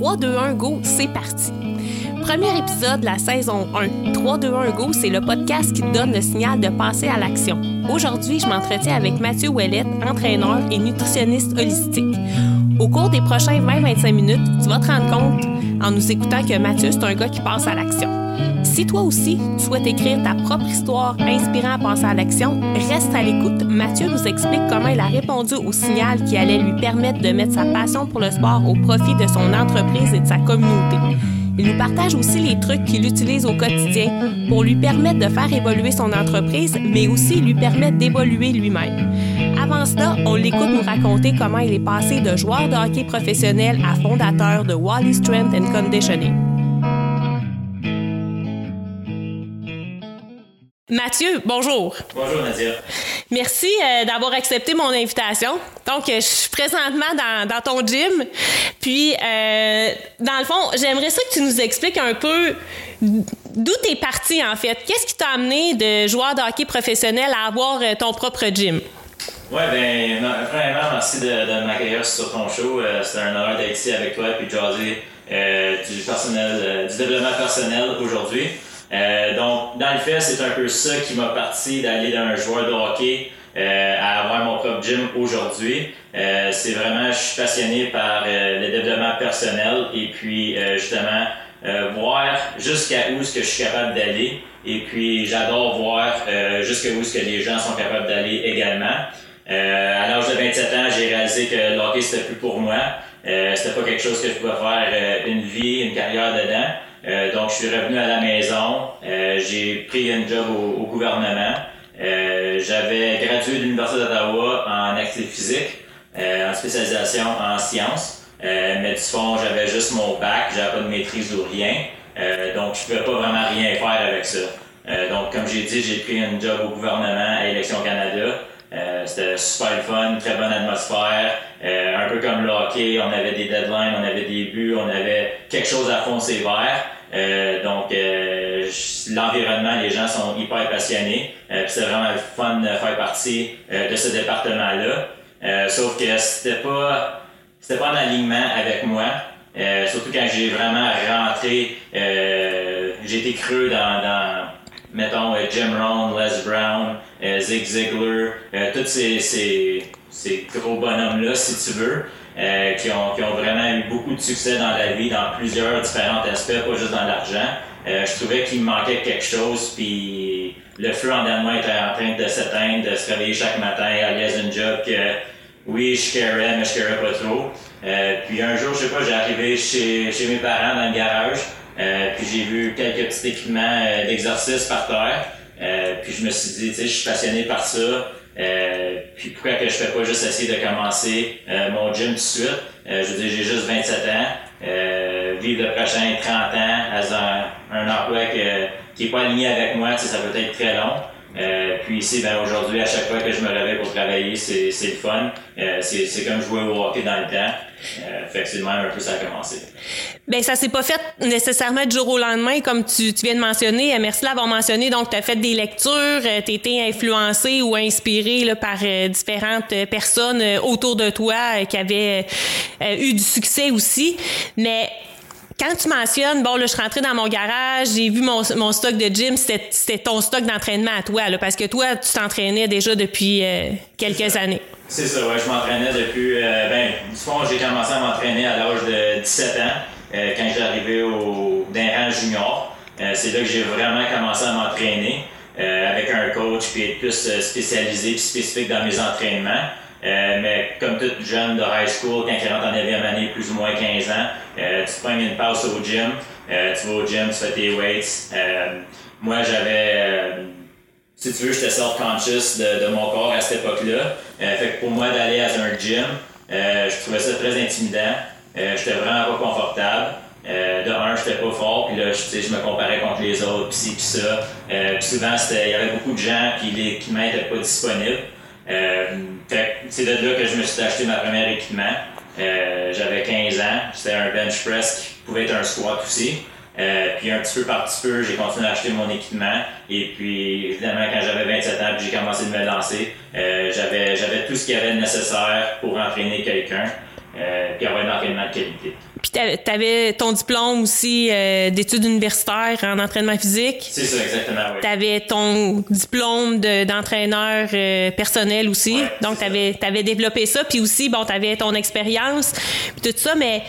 3, 2, 1, go, c'est parti! Premier épisode de la saison 1. 3, 2, 1, go, c'est le podcast qui te donne le signal de passer à l'action. Aujourd'hui, je m'entretiens avec Mathieu Ouellette, entraîneur et nutritionniste holistique. Au cours des prochains 20-25 minutes, tu vas te rendre compte, en nous écoutant, que Mathieu, c'est un gars qui passe à l'action. Si toi aussi, tu souhaites écrire ta propre histoire inspirant à passer à l'action, reste à l'écoute. Mathieu nous explique comment il a répondu au signal qui allait lui permettre de mettre sa passion pour le sport au profit de son entreprise et de sa communauté. Il nous partage aussi les trucs qu'il utilise au quotidien pour lui permettre de faire évoluer son entreprise, mais aussi lui permettre d'évoluer lui-même. Avant cela, on l'écoute nous raconter comment il est passé de joueur de hockey professionnel à fondateur de Wally's Strength & Conditioning. Mathieu, bonjour. Bonjour, Nadia. Merci d'avoir accepté mon invitation. Donc, je suis présentement dans ton gym. Puis, dans le fond, j'aimerais ça que tu nous expliques un peu d'où t'es parti, en fait. Qu'est-ce qui t'a amené de joueur de hockey professionnel à avoir ton propre gym? Oui, bien, premièrement, merci de m'accueillir sur ton show. C'était un honneur d'être ici avec toi et de jaser du développement personnel aujourd'hui. Donc, dans le fait, c'est un peu ça qui m'a parti d'aller d'un joueur de hockey à avoir mon propre gym aujourd'hui. C'est vraiment, je suis passionné par le développement personnel et puis justement voir jusqu'à où est-ce que je suis capable d'aller. Et puis, j'adore voir jusqu'à où est-ce que les gens sont capables d'aller également. À l'âge de 27 ans, j'ai réalisé que le hockey, c'était plus pour moi. C'était pas quelque chose que je pouvais faire une vie, une carrière dedans. Donc, je suis revenu à la maison. J'ai pris un job au gouvernement. J'avais gradué de l'Université d'Ottawa en activité physique, en spécialisation en sciences. Mais du fond, j'avais juste mon bac, j'avais pas de maîtrise ou rien. Donc, je pouvais pas vraiment rien faire avec ça. Donc, comme j'ai dit, j'ai pris un job au gouvernement à Élection Canada. C'était super fun, très bonne atmosphère. Un peu comme le hockey, on avait des deadlines, on avait des buts, on avait quelque chose à foncer vers. Donc, l'environnement, les gens sont hyper passionnés. Puis c'est vraiment le fun de faire partie de ce département-là. Sauf que c'était pas en alignement avec moi. Surtout quand j'ai vraiment rentré, j'ai été creux dans mettons Jim Rohn, Les Brown, Zig Ziglar, tous ces gros bonhommes-là, si tu veux, qui ont vraiment eu beaucoup de succès dans la vie, dans plusieurs différents aspects, pas juste dans l'argent. Je trouvais qu'il me manquait quelque chose, puis le feu en dedans de moi était en train de s'éteindre, de se réveiller chaque matin, alias une job que, oui, je carais, mais je carais pas trop. Puis un jour, je sais pas, j'ai arrivé chez mes parents dans le garage. Puis j'ai vu quelques petits équipements d'exercice par terre. Puis je me suis dit, tu sais, je suis passionné par ça. Puis pourquoi que je fais pas juste essayer de commencer mon gym tout de suite? Je veux dire, j'ai juste 27 ans. Vivre le prochain 30 ans dans un emploi qui est pas aligné avec moi, tu sais, ça peut être très long. Puis ici, ben aujourd'hui, à chaque fois que je me réveille pour travailler, c'est le fun. C'est comme jouer au hockey dans le temps. Fait que c'est même un peu ça a commencé. Bien, ça s'est pas fait nécessairement du jour au lendemain, comme tu viens de mentionner. Merci de l'avoir mentionné. Donc, tu as fait des lectures, tu as été influencé ou inspiré là, par différentes personnes autour de toi qui avaient eu du succès aussi. Mais quand tu mentionnes, bon, là, je suis rentrée dans mon garage, j'ai vu mon stock de gym, c'était ton stock d'entraînement à toi, là, parce que toi, tu t'entraînais déjà depuis quelques années. C'est ça, ouais, je m'entraînais depuis, du fond, j'ai commencé à m'entraîner à l'âge de 17 ans, quand j'ai arrivé d'un rang junior. C'est là que j'ai vraiment commencé à m'entraîner, avec un coach, puis être plus spécialisé puis spécifique dans mes entraînements. Mais comme tout jeune de high school, quand tu rentres en 9e année, plus ou moins 15 ans, tu te prends une pause au gym, tu vas au gym, tu fais tes weights. Moi, j'avais, si tu veux, j'étais self-conscious de mon corps à cette époque-là. Fait que pour moi, d'aller à un gym, je trouvais ça très intimidant. J'étais vraiment pas confortable. De un, j'étais pas fort, puis là, je me comparais contre les autres, pis ça. Puis souvent, il y avait beaucoup de gens, puis les équipements n'étaient pas disponibles. C'est de là que je me suis acheté ma première équipement. J'avais 15 ans, c'était un bench press qui pouvait être un squat aussi. Puis un petit peu par petit peu, j'ai continué à acheter mon équipement. Et puis évidemment, quand j'avais 27 ans, puis j'ai commencé de me lancer, j'avais tout ce qu'il y avait de nécessaire pour entraîner quelqu'un. puis avoir un entraînement de qualité. Puis t'avais ton diplôme aussi d'études universitaires en entraînement physique. C'est ça, exactement, oui. T'avais ton diplôme d'entraîneur personnel aussi. Ouais, donc t'avais développé ça, puis aussi, bon, t'avais ton expérience, puis tout ça, mais...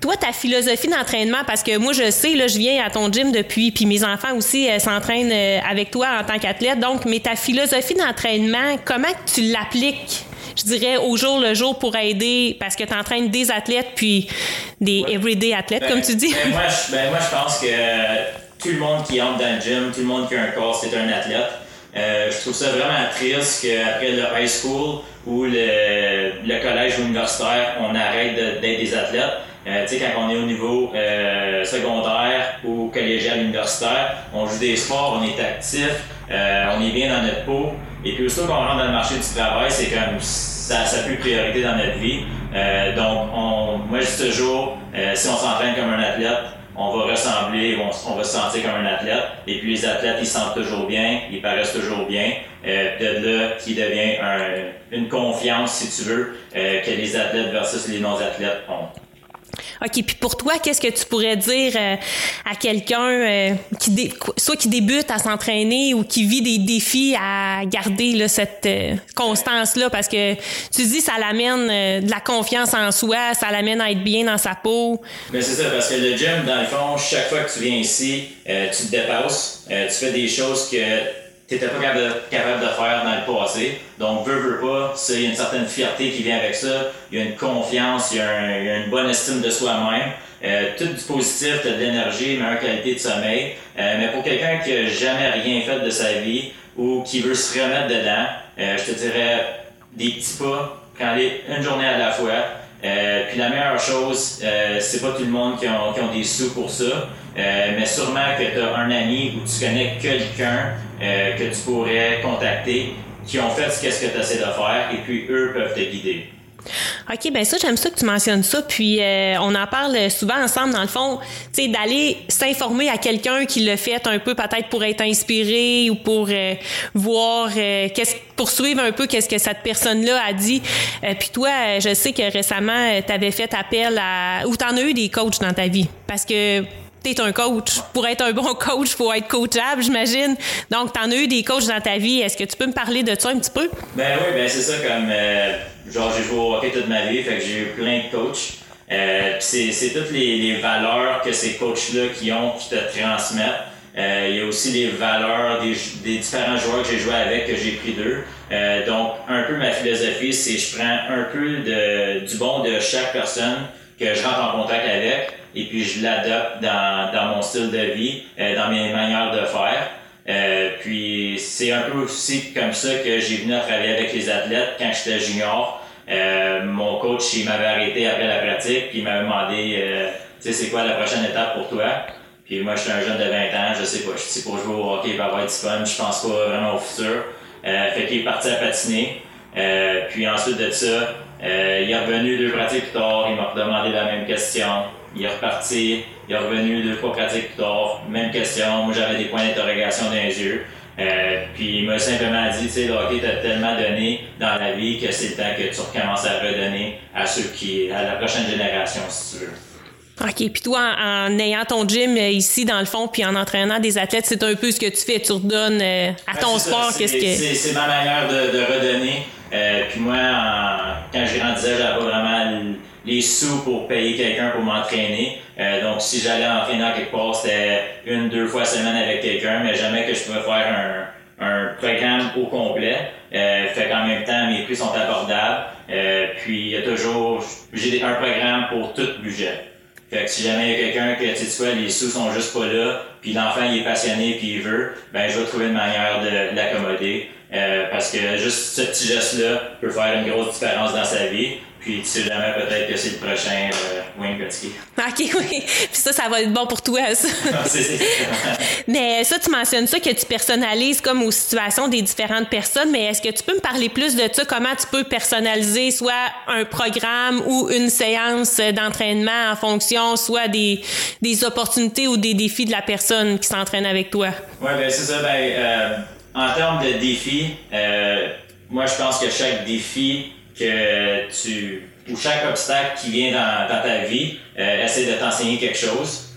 Toi, ta philosophie d'entraînement, parce que moi, je sais, là, je viens à ton gym depuis, puis mes enfants aussi s'entraînent avec toi en tant qu'athlète. Donc, mais ta philosophie d'entraînement, comment tu l'appliques, je dirais, au jour le jour pour aider, parce que tu entraînes des athlètes, puis des everyday athlètes, comme tu dis? Moi, je pense que tout le monde qui entre dans le gym, tout le monde qui a un corps, c'est un athlète. Je trouve ça vraiment triste qu'après le high school ou le collège ou universitaire, on arrête d'être des athlètes. Tu sais, quand on est au niveau secondaire ou collégial, universitaire, on joue des sports, on est actif, on est bien dans notre peau. Et puis, aussitôt qu'on rentre dans le marché du travail, c'est comme ça plus priorité dans notre vie. Donc, moi, je dis toujours, si on s'entraîne comme un athlète, on va ressembler, on va se sentir comme un athlète. Et puis, les athlètes, ils se sentent toujours bien, ils paraissent toujours bien. De là, qui devient une confiance, si tu veux, que les athlètes versus les non-athlètes ont. OK. Puis pour toi, qu'est-ce que tu pourrais dire à quelqu'un qui débute à s'entraîner ou qui vit des défis à garder là, cette constance-là? Parce que tu dis ça l'amène de la confiance en soi, ça l'amène à être bien dans sa peau. Bien, c'est ça, parce que le gym, dans le fond, chaque fois que tu viens ici, tu te dépasses, tu fais des choses que tu n'étais pas capable de faire dans le passé. Donc, veux pas, il y a une certaine fierté qui vient avec ça, il y a une confiance, il y a une bonne estime de soi-même. Tout du positif, tu as de l'énergie, meilleure qualité de sommeil. Mais pour quelqu'un qui n'a jamais rien fait de sa vie ou qui veut se remettre dedans, je te dirais des petits pas, une journée à la fois. Puis la meilleure chose, c'est pas tout le monde qui ont des sous pour ça, mais sûrement que tu as un ami ou tu connais quelqu'un que tu pourrais contacter, qui ont fait ce que tu essaies de faire, et puis eux peuvent te guider. OK, bien ça, j'aime ça que tu mentionnes ça, puis on en parle souvent ensemble, dans le fond, tu sais, d'aller s'informer à quelqu'un qui le fait un peu, peut-être pour être inspiré ou pour voir, poursuivre un peu qu'est-ce que cette personne-là a dit. Puis toi, je sais que récemment, tu avais fait appel ou tu en as eu des coachs dans ta vie, parce que t'es un coach. Pour être un bon coach, il faut être coachable, j'imagine. Donc, t'en as eu des coachs dans ta vie. Est-ce que tu peux me parler de ça un petit peu? Ben oui, c'est ça. Comme, j'ai joué au hockey toute ma vie, fait que j'ai eu plein de coachs. C'est toutes les valeurs que ces coachs-là qui te transmettent. Il y a aussi les valeurs des différents joueurs que j'ai joué avec, que j'ai pris d'eux. Donc, un peu ma philosophie, c'est que je prends un peu du bon de chaque personne que je rentre en contact avec, et puis je l'adopte dans mon style de vie, dans mes manières de faire. Puis c'est un peu aussi comme ça que j'ai venu à travailler avec les athlètes quand j'étais junior. Mon coach, il m'avait arrêté après la pratique, puis il m'avait demandé tu sais, c'est quoi la prochaine étape pour toi? Puis moi, je suis un jeune de 20 ans, je sais pas, je suis pour jouer au hockey, pour avoir du fun, je pense pas vraiment au futur. Fait qu'il est parti à patiner. Puis ensuite de ça, il est revenu 2 pratiques plus tard, il m'a redemandé la même question. Il est reparti, il est revenu 2 pratiques plus tard, même question. Moi, j'avais des points d'interrogation dans les yeux. Puis il m'a simplement dit, tu sais, le hockey t'a tellement donné dans la vie que c'est le temps que tu recommences à redonner à la prochaine génération, si tu veux. OK. Puis toi, en ayant ton gym ici, dans le fond, puis en entraînant des athlètes, c'est un peu ce que tu fais. Tu redonnes à ton sport. C'est ma manière de redonner. Puis moi, quand je grandissais, j'avais pas vraiment les sous pour payer quelqu'un pour m'entraîner. Donc, si j'allais entraîner à quelque part, c'était 1-2 fois semaine avec quelqu'un, mais jamais que je pouvais faire un programme au complet. Fait qu'en même temps, mes prix sont abordables. Puis, il y a toujours... J'ai un programme pour tout budget. Fait que si jamais il y a quelqu'un que, tu vois, les sous sont juste pas là, puis l'enfant, il est passionné puis il veut, ben je vais trouver une manière de l'accommoder. Parce que juste ce petit geste-là peut faire une grosse différence dans sa vie. Puis tu sais jamais, peut-être que c'est le prochain Wayne Gretzky. OK, oui. Puis ça va être bon pour toi, ça. Mais ça, tu mentionnes ça, que tu personnalises comme aux situations des différentes personnes, mais est-ce que tu peux me parler plus de ça? Comment tu peux personnaliser soit un programme ou une séance d'entraînement en fonction soit des opportunités ou des défis de la personne qui s'entraîne avec toi? Oui, bien c'est ça. En termes de défis, moi je pense que chaque défi que tu ou chaque obstacle qui vient dans ta vie essaie de t'enseigner quelque chose.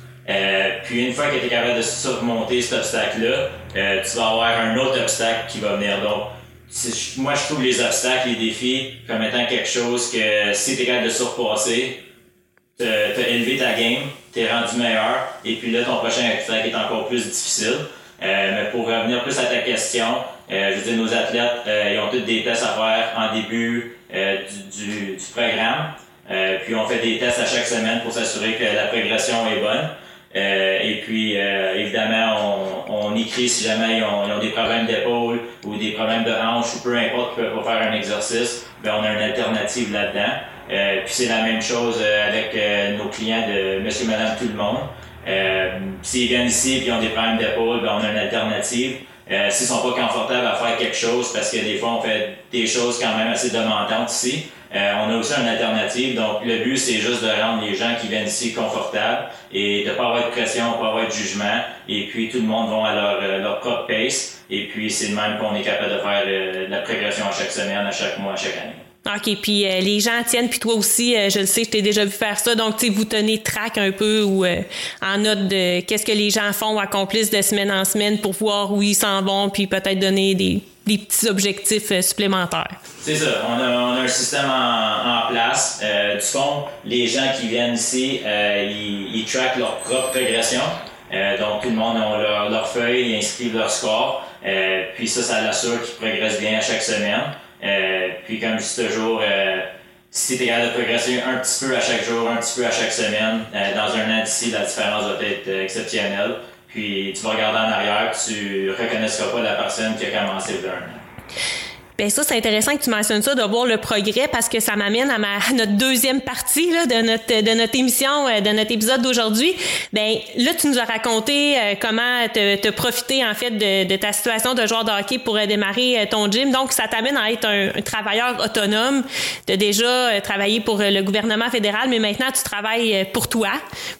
Puis une fois que tu es capable de surmonter cet obstacle-là, tu vas avoir un autre obstacle qui va venir. Donc, moi, je trouve les obstacles, les défis, comme étant quelque chose que si tu es capable de surpasser, tu as élevé ta game, tu es rendu meilleur, et puis là, ton prochain obstacle est encore plus difficile. Mais pour revenir plus à ta question, je veux dire, nos athlètes, ils ont tous des tests à faire en début du programme. Puis on fait des tests à chaque semaine pour s'assurer que la progression est bonne. Et puis, évidemment, on écrit si jamais ils ont des problèmes d'épaule ou des problèmes de hanche ou peu importe, ils ne peuvent pas faire un exercice, bien, on a une alternative là-dedans. Puis c'est la même chose avec nos clients de Monsieur, Madame, tout le monde. S'ils viennent ici et qu'ils ont des problèmes d'épaule, bien, on a une alternative. S'ils ne sont pas confortables à faire quelque chose, parce que des fois, on fait des choses quand même assez demandantes ici, on a aussi une alternative. Donc, le but, c'est juste de rendre les gens qui viennent ici confortables et de ne pas avoir de pression, de ne pas avoir de jugement. Et puis, tout le monde va à leur propre pace. Et puis, c'est le même qu'on est capable de faire de la progression à chaque semaine, à chaque mois, à chaque année. OK. Puis, les gens tiennent. Puis, toi aussi, je le sais, je t'ai déjà vu faire ça. Donc, tu sais, vous tenez track un peu ou en note de qu'est-ce que les gens font ou accomplissent de semaine en semaine pour voir où ils s'en vont puis peut-être donner des petits objectifs supplémentaires. C'est ça. On a un système en place. Du fond, les gens qui viennent ici, ils trackent leur propre progression. Donc, tout le monde a leur feuille, ils inscrivent leur score. Puis ça l'assure qu'ils progressent bien à chaque semaine. Puis comme je dis toujours, si tu es capable de progresser un petit peu à chaque jour, un petit peu à chaque semaine, dans un an d'ici, la différence va être exceptionnelle. Puis tu vas regarder en arrière, tu ne reconnaîtras pas la personne qui a commencé d'un an. Bien ça, c'est intéressant que tu mentionnes ça, de voir le progrès, parce que ça m'amène à notre deuxième partie là, de notre émission, de notre épisode d'aujourd'hui. Bien là, tu nous as raconté comment te profiter en fait de ta situation de joueur de hockey pour démarrer ton gym. Donc, ça t'amène à être un travailleur autonome. Tu as déjà travaillé pour le gouvernement fédéral, mais maintenant, tu travailles pour toi,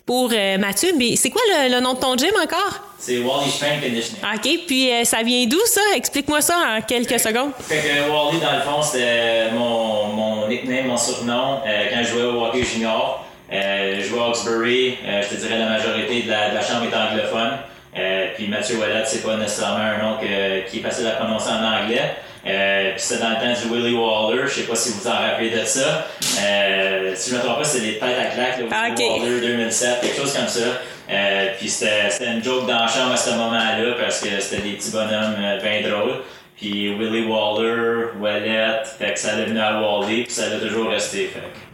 pour Mathieu. Mais c'est quoi le nom de ton gym encore? C'est Wally's Strength & Conditioning. OK, puis ça vient d'où ça? Explique-moi ça en quelques secondes. Fait que Wally, dans le fond, c'était mon nickname, mon surnom. Quand je jouais au hockey junior, je jouais à Huxbury. Je te dirais la majorité de la chambre est anglophone. Puis Mathieu Ouellette, c'est pas nécessairement un nom qui est facile à prononcer en anglais. Puis c'était dans le temps du Willy Waller, je sais pas si vous vous en rappelez de ça. Si je me trompe pas, c'était des têtes à claque, là, Willy Waller 2007, quelque chose comme ça. Puis c'était une joke dans la chambre à ce moment-là parce que c'était des petits bonhommes bien drôles. Puis Willy Waller, Ouellette, fait que ça allait venir à Wally, puis ça allait toujours rester.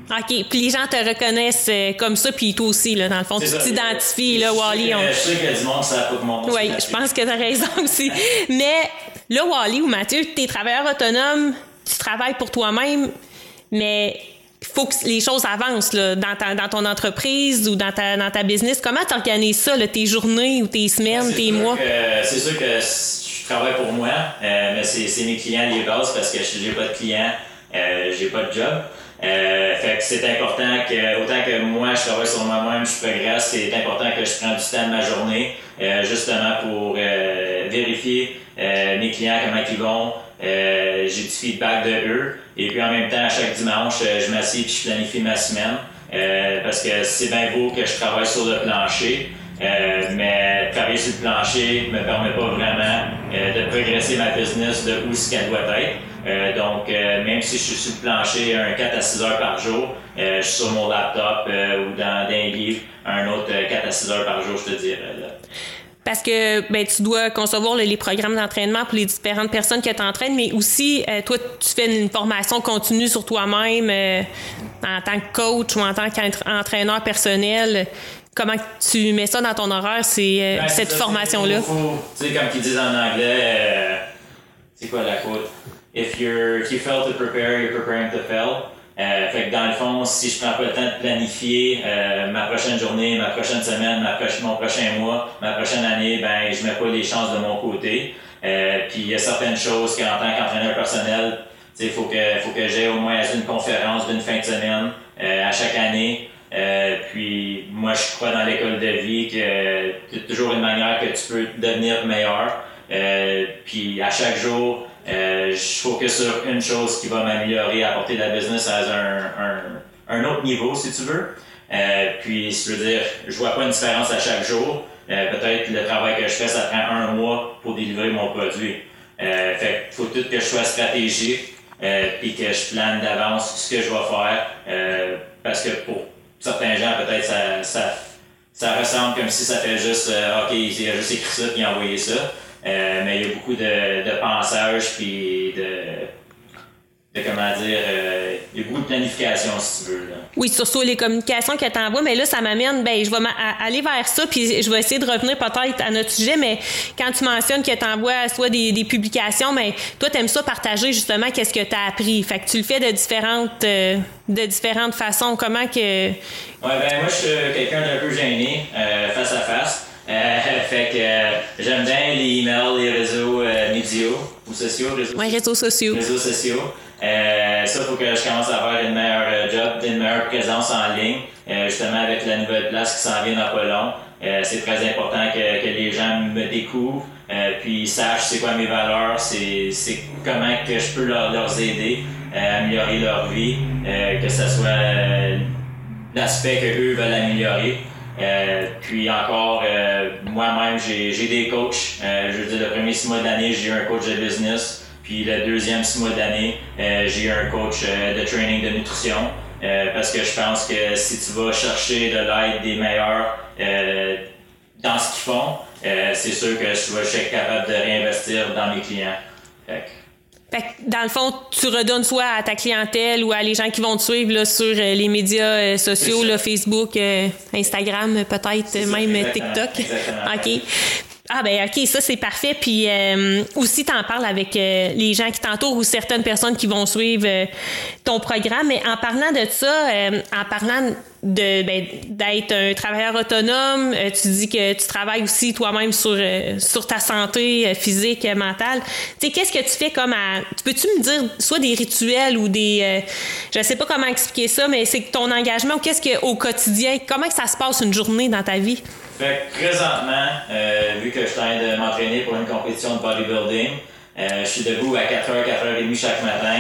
OK, puis les gens te reconnaissent comme ça, puis toi aussi, là, dans le fond, tu t'identifies, là, Wally. Je sais qu'il y a du monde, ça a pas de monde. Oui, je pense que t'as raison aussi. Mais là, Wally ou Mathieu, t'es travailleur autonome, tu travailles pour toi-même, mais... il faut que les choses avancent là, dans ton entreprise ou dans ta business. Comment tu organises ça, là, tes journées ou tes semaines, tes mois? C'est sûr que je travaille pour moi, mais c'est mes clients les bases parce que j'ai pas de clients, j'ai pas de job. Fait que c'est important que, autant que moi je travaille sur moi-même, je progresse, c'est important que je prenne du temps de ma journée justement pour vérifier mes clients, comment ils vont. J'ai du feedback de eux et puis en même temps à chaque dimanche je m'assieds et je planifie ma semaine parce que c'est bien beau que je travaille sur le plancher mais travailler sur le plancher me permet pas vraiment de progresser ma business de où ce qu'elle doit être donc même si je suis sur le plancher 4 à 6 heures par jour je suis sur mon laptop ou dans un livre un autre 4 à 6 heures par jour je te dirais là. Parce que ben tu dois concevoir les programmes d'entraînement pour les différentes personnes que tu entraînes, mais aussi, toi, tu fais une formation continue sur toi-même en tant que coach ou en tant qu'entraîneur personnel. Comment tu mets ça dans ton horaire, cette formation-là? Tu sais, comme ils disent en anglais, c'est quoi la quote? If you fail to prepare, you're preparing to fail. Fait que dans le fond, si je prends pas le temps de planifier ma prochaine journée, ma prochaine semaine, mon prochain mois, ma prochaine année, ben je mets pas les chances de mon côté. Puis il y a certaines choses qu'en tant qu'entraîneur personnel, tu sais, faut que j'aie au moins une conférence d'une fin de semaine à chaque année. Puis moi, je crois dans l'école de vie que c'est toujours une manière que tu peux devenir meilleur. Puis à chaque jour, je focus sur une chose qui va m'améliorer, apporter de la business à un autre niveau, si tu veux. Puis, je veux dire, je vois pas une différence à chaque jour. Peut-être le travail que je fais, ça prend un mois pour délivrer mon produit. Fait qu'il faut tout que je sois stratégique puis que je plane d'avance ce que je vais faire. Parce que pour certains gens, peut-être ça ressemble comme si ça fait juste OK, il a juste écrit ça puis envoyé ça. Mais il y a beaucoup de pensage puis de comment dire, il y a beaucoup de planification, si tu veux. Là. Oui, sur les communications que tu envoies, mais là, ça m'amène, je vais aller vers ça, puis je vais essayer de revenir peut-être à notre sujet, mais quand tu mentionnes que tu envoies soit des publications, mais toi, tu aimes ça partager, justement, qu'est-ce que tu as appris. Fait que tu le fais de différentes façons. Comment que... moi, je suis quelqu'un d'un peu gêné, face à face. Fait que j'aime bien les emails, les réseaux médias ou sociaux. Réseaux sociaux. Ça, faut que je commence à avoir une meilleure job, une meilleure présence en ligne, justement avec la nouvelle place qui s'en vient dans pas long. C'est très important que les gens me découvrent, puis sachent c'est quoi mes valeurs, c'est comment que je peux leur aider à améliorer leur vie, que ce soit l'aspect que eux veulent améliorer. Puis encore, moi-même, j'ai des coachs. Je veux dire, le premier 6 mois d'année, j'ai eu un coach de business. Puis le deuxième 6 mois d'année, j'ai eu un coach de training de nutrition. Parce que je pense que si tu vas chercher de l'aide des meilleurs dans ce qu'ils font, c'est sûr que je suis capable de réinvestir dans mes clients. Fait que dans le fond, tu redonnes soit à ta clientèle ou à les gens qui vont te suivre là, sur les médias sociaux, là, Facebook, Instagram, peut-être c'est même ça, exactement, TikTok. Exactement. OK. OK, ça c'est parfait. Puis aussi, t'en parles avec les gens qui t'entourent ou certaines personnes qui vont suivre ton programme. Mais en parlant de ça, d'être un travailleur autonome, tu dis que tu travailles aussi toi-même sur ta santé physique, mentale. Tu sais, qu'est-ce que tu fais peux-tu me dire soit des rituels ou je sais pas comment expliquer ça, mais c'est que ton engagement, qu'est-ce que au quotidien, comment que ça se passe une journée dans ta vie? Fait que présentement, vu que je train de m'entraîner pour une compétition de bodybuilding, je suis debout à 4h, 4h30 chaque matin.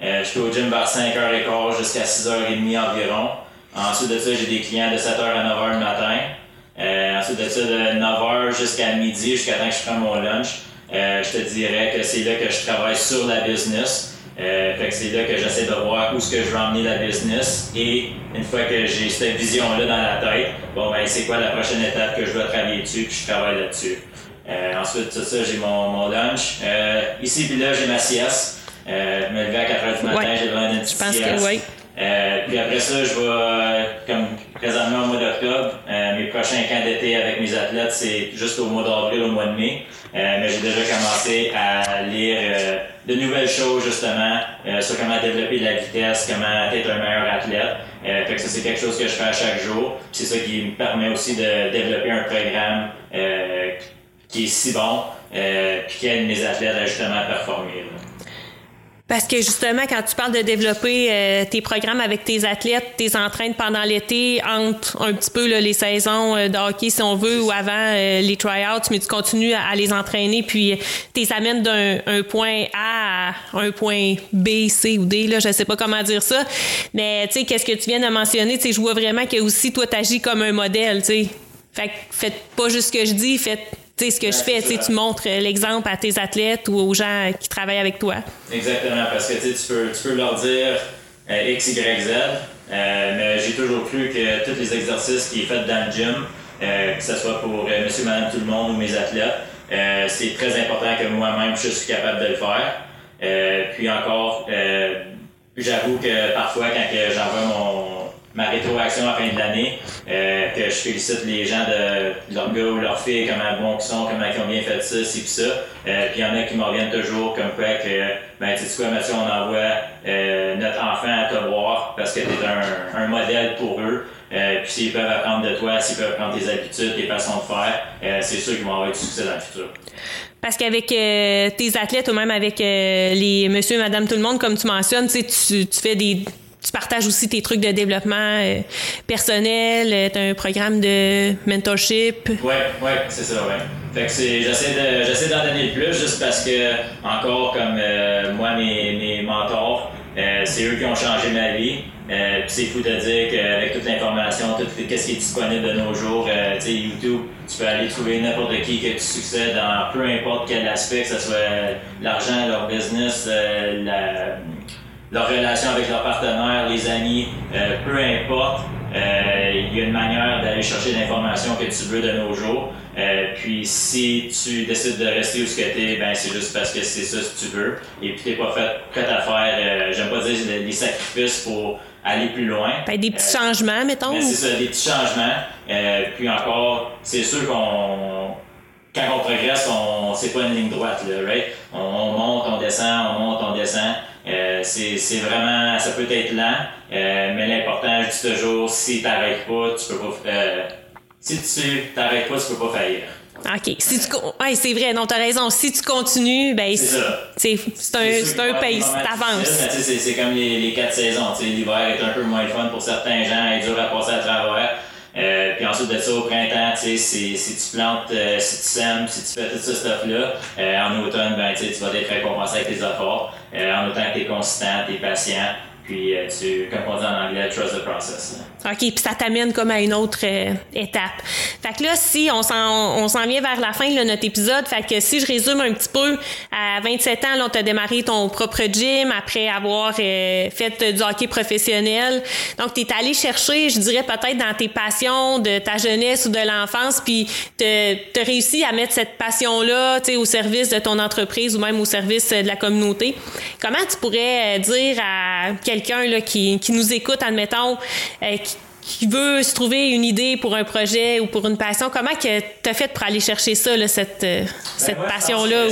Je suis au gym vers 5h15 jusqu'à 6h30 environ. Ensuite de ça, j'ai des clients de 7h à 9h le matin. Ensuite de ça, de 9h jusqu'à midi, jusqu'à temps que je prenne mon lunch. Je te dirais que c'est là que je travaille sur la business. Fait que c'est là que j'essaie de voir où est-ce que je veux emmener la business, et une fois que j'ai cette vision-là dans la tête, c'est quoi la prochaine étape que je veux travailler dessus, puis je travaille là-dessus. Ensuite, tout ça, j'ai mon lunch. Ici puis là, j'ai ma sieste. Je me levais à 4h du matin, j'ai besoin d'une petite sieste. Puis après ça, je vais, comme présentement au mois d'octobre, mes prochains camps d'été avec mes athlètes, c'est juste au mois d'avril, au mois de mai. Mais j'ai déjà commencé à lire de nouvelles choses, justement, sur comment développer de la vitesse, comment être un meilleur athlète. Fait que ça, c'est quelque chose que je fais à chaque jour. Puis c'est ça qui me permet aussi de développer un programme qui est si bon, puis qui aide mes athlètes à justement performer, là. Parce que justement, quand tu parles de développer tes programmes avec tes athlètes, tes entraînes pendant l'été, entre un petit peu là, les saisons de hockey, si on veut, ou avant les try-outs, mais tu continues à les entraîner, puis tu les amènes d'un point A à un point B, C ou D, là, je sais pas comment dire ça. Mais tu sais, qu'est-ce que tu viens de mentionner? Je vois vraiment que aussi, toi, tu agis comme un modèle. T'sais. Fait que faites pas juste ce que je dis, faites ce que je fais, tu montres l'exemple à tes athlètes ou aux gens qui travaillent avec toi. Exactement, parce que tu peux leur dire X, Y, Z, mais j'ai toujours cru que tous les exercices qui sont faits dans le gym, que ce soit pour monsieur, madame, tout le monde ou mes athlètes, c'est très important que moi-même je suis capable de le faire. Puis encore, j'avoue que parfois quand j'envoie ma rétroaction à la fin de l'année, que je félicite les gens de leur gars ou leur fille, comment bons qu'ils sont, comment ils ont bien fait ça, ci pis ça. Puis il y en a qui me reviennent toujours comme quoi que, tu sais quoi, Mathieu, on envoie notre enfant à te voir parce que t'es un modèle pour eux. Puis s'ils peuvent apprendre de toi, s'ils peuvent prendre tes habitudes, tes façons de faire, c'est sûr qu'ils vont avoir du succès dans le futur. Parce qu'avec tes athlètes ou même avec les monsieur et madame tout le monde, comme tu mentionnes, tu fais tu partages aussi tes trucs de développement personnel, tu as un programme de mentorship. Ouais, c'est ça, ouais. Fait que j'essaie d'en donner le plus, juste parce que, encore, comme moi, mes mentors, C'est eux qui ont changé ma vie. Puis c'est fou de dire qu'avec toute l'information, tout ce qui est disponible de nos jours, tu sais, YouTube, tu peux aller trouver n'importe qui a du succès dans peu importe quel aspect, que ce soit l'argent, leur business, leur relation avec leur partenaire, les amis, peu importe. Il y a une manière d'aller chercher l'information que tu veux de nos jours. Puis si tu décides de rester où ce que t'es, ben c'est juste parce que c'est ça ce que tu veux. Et puis t'es pas prête à faire, j'aime pas dire des sacrifices pour aller plus loin. Ben, des petits changements, mettons. Ben, c'est ça, des petits changements. Puis encore, c'est sûr qu'on... Quand on progresse, c'est pas une ligne droite, là, right? On monte, on descend, on monte, on descend. C'est vraiment, ça peut être lent, mais l'important, je dis toujours, si t'arrêtes pas, tu peux pas... si tu t'arrêtes pas, tu peux pas faillir. OK. Si tu... Ouais, c'est vrai, non, t'as raison. Si tu continues, ben... C'est ça. C'est un pace, t'avances. C'est comme les 4 saisons, tu sais, l'hiver est un peu moins fun pour certains gens, elle est dure à passer à travers. Puis ensuite de ça, au printemps, tu sais, si tu plantes, si tu sèmes, si tu fais tout ce stuff-là, en automne, ben, tu vas être récompensé avec tes efforts, en autant que tu es consistant, tu es patient, puis tu, comme on dit en anglais, trust the process. Là. OK, puis ça t'amène comme à une autre étape. Fait que là, si on s'en vient vers la fin de notre épisode, fait que si je résume un petit peu, à 27 ans, là, t'as démarré ton propre gym après avoir fait du hockey professionnel. Donc, t'es allé chercher, je dirais peut-être dans tes passions de ta jeunesse ou de l'enfance, puis t'as réussi à mettre cette passion-là, tu sais, au service de ton entreprise ou même au service de la communauté. Comment tu pourrais dire à quelqu'un là, qui nous écoute, admettons, qui veut se trouver une idée pour un projet ou pour une passion, comment que t'as fait pour aller chercher ça, là, cette passion-là?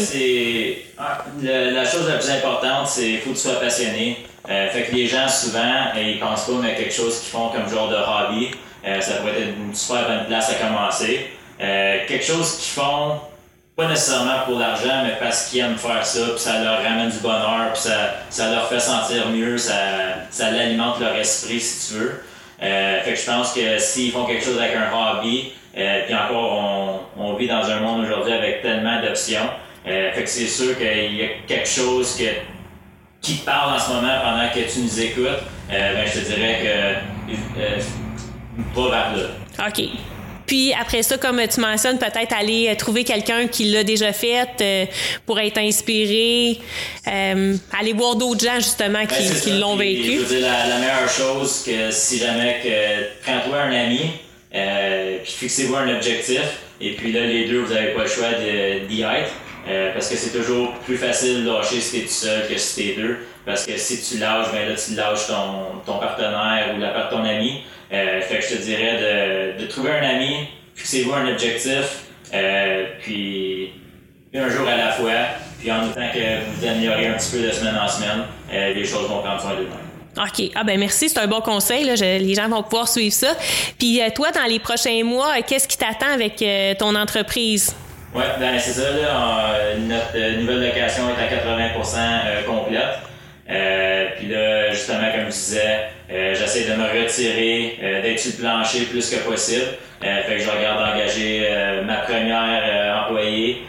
La chose la plus importante, c'est qu'il faut que tu sois passionné. Fait que les gens, souvent, ils pensent pas à quelque chose qu'ils font comme genre de hobby. Ça pourrait être une super bonne place à commencer. Quelque chose qu'ils font, pas nécessairement pour l'argent, mais parce qu'ils aiment faire ça, puis ça leur ramène du bonheur, puis ça leur fait sentir mieux, ça l'alimente leur esprit, si tu veux. Fait que je pense que s'ils font quelque chose avec un hobby, puis encore, on vit dans un monde aujourd'hui avec tellement d'options, fait que c'est sûr qu'il y a quelque chose qui te parle en ce moment pendant que tu nous écoutes, ben je te dirais que va vers là. OK. Puis après ça, comme tu mentionnes, peut-être aller trouver quelqu'un qui l'a déjà fait pour être inspiré, aller voir d'autres gens justement qui l'ont vécu. Je veux dire, la meilleure chose, que si jamais prends-toi un ami, puis fixez-vous un objectif, et puis là, les deux, vous n'avez pas le choix d'y être, parce que c'est toujours plus facile de lâcher si t'es tout seul que si t'es deux, parce que si tu lâches, ben là, tu lâches ton partenaire ou la part de ton ami. Fait que je te dirais de trouver un ami, fixez-vous un objectif, puis un jour à la fois, puis en autant que vous vous améliorez un petit peu de semaine en semaine, les choses vont prendre soin d'elles-mêmes. OK. Ah ben merci, c'est un bon conseil. Là. Les gens vont pouvoir suivre ça. Puis toi, dans les prochains mois, qu'est-ce qui t'attend avec ton entreprise? Oui, ben c'est ça. Là, notre nouvelle location est à 80% complète. Puis là, justement, comme je disais, j'essaie de me retirer, d'être sur le plancher plus que possible. Fait que je regarde d'engager ma première employée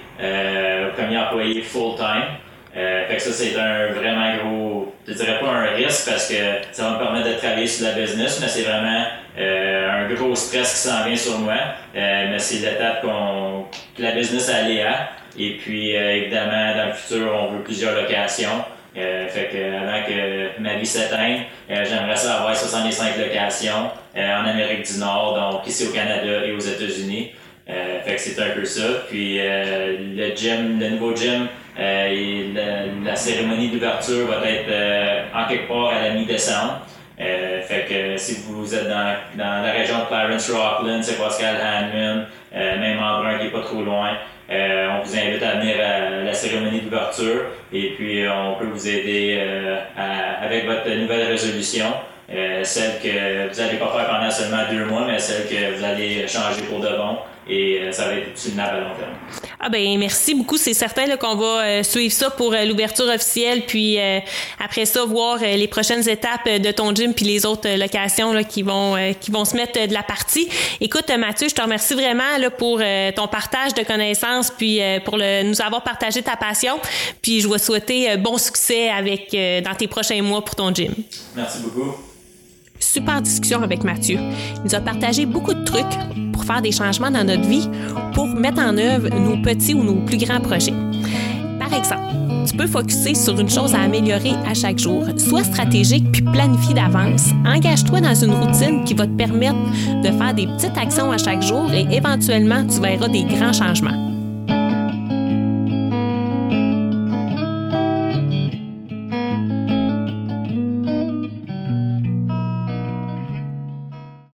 full-time. Fait que ça, c'est un vraiment gros, je dirais pas un risque parce que ça va me permettre de travailler sur la business, mais c'est vraiment un gros stress qui s'en vient sur moi. Mais c'est l'étape que la business allait à. Et puis, évidemment, dans le futur, on veut plusieurs locations. Fait que avant que ma vie s'éteigne, j'aimerais ça avoir 65 locations en Amérique du Nord, donc ici au Canada et aux États-Unis. Fait que c'est un peu ça. Puis le nouveau gym, et la cérémonie d'ouverture va être en quelque part à la mi-décembre. Fait que si vous êtes dans la région de Clarence, Rockland, c'est Pascal Hanman, même endroit qui n'est pas trop loin. On vous invite à venir à la cérémonie d'ouverture et puis on peut vous aider avec votre nouvelle résolution, celle que vous n'allez pas faire pendant seulement 2 mois, mais celle que vous allez changer pour de bon et ça va être utilisable à long terme. Ah ben merci beaucoup. C'est certain là, qu'on va suivre ça pour l'ouverture officielle, puis après ça, voir les prochaines étapes de ton gym puis les autres locations là, qui vont se mettre de la partie. Écoute, Mathieu, je te remercie vraiment là, pour ton partage de connaissances, puis pour nous avoir partagé ta passion. Puis je vais souhaiter bon succès avec dans tes prochains mois pour ton gym. Merci beaucoup. Super discussion avec Mathieu. Il nous a partagé beaucoup de trucs pour faire des changements dans notre vie, pour mettre en œuvre nos petits ou nos plus grands projets. Par exemple, tu peux focusser sur une chose à améliorer à chaque jour. Sois stratégique puis planifie d'avance. Engage-toi dans une routine qui va te permettre de faire des petites actions à chaque jour et éventuellement, tu verras des grands changements.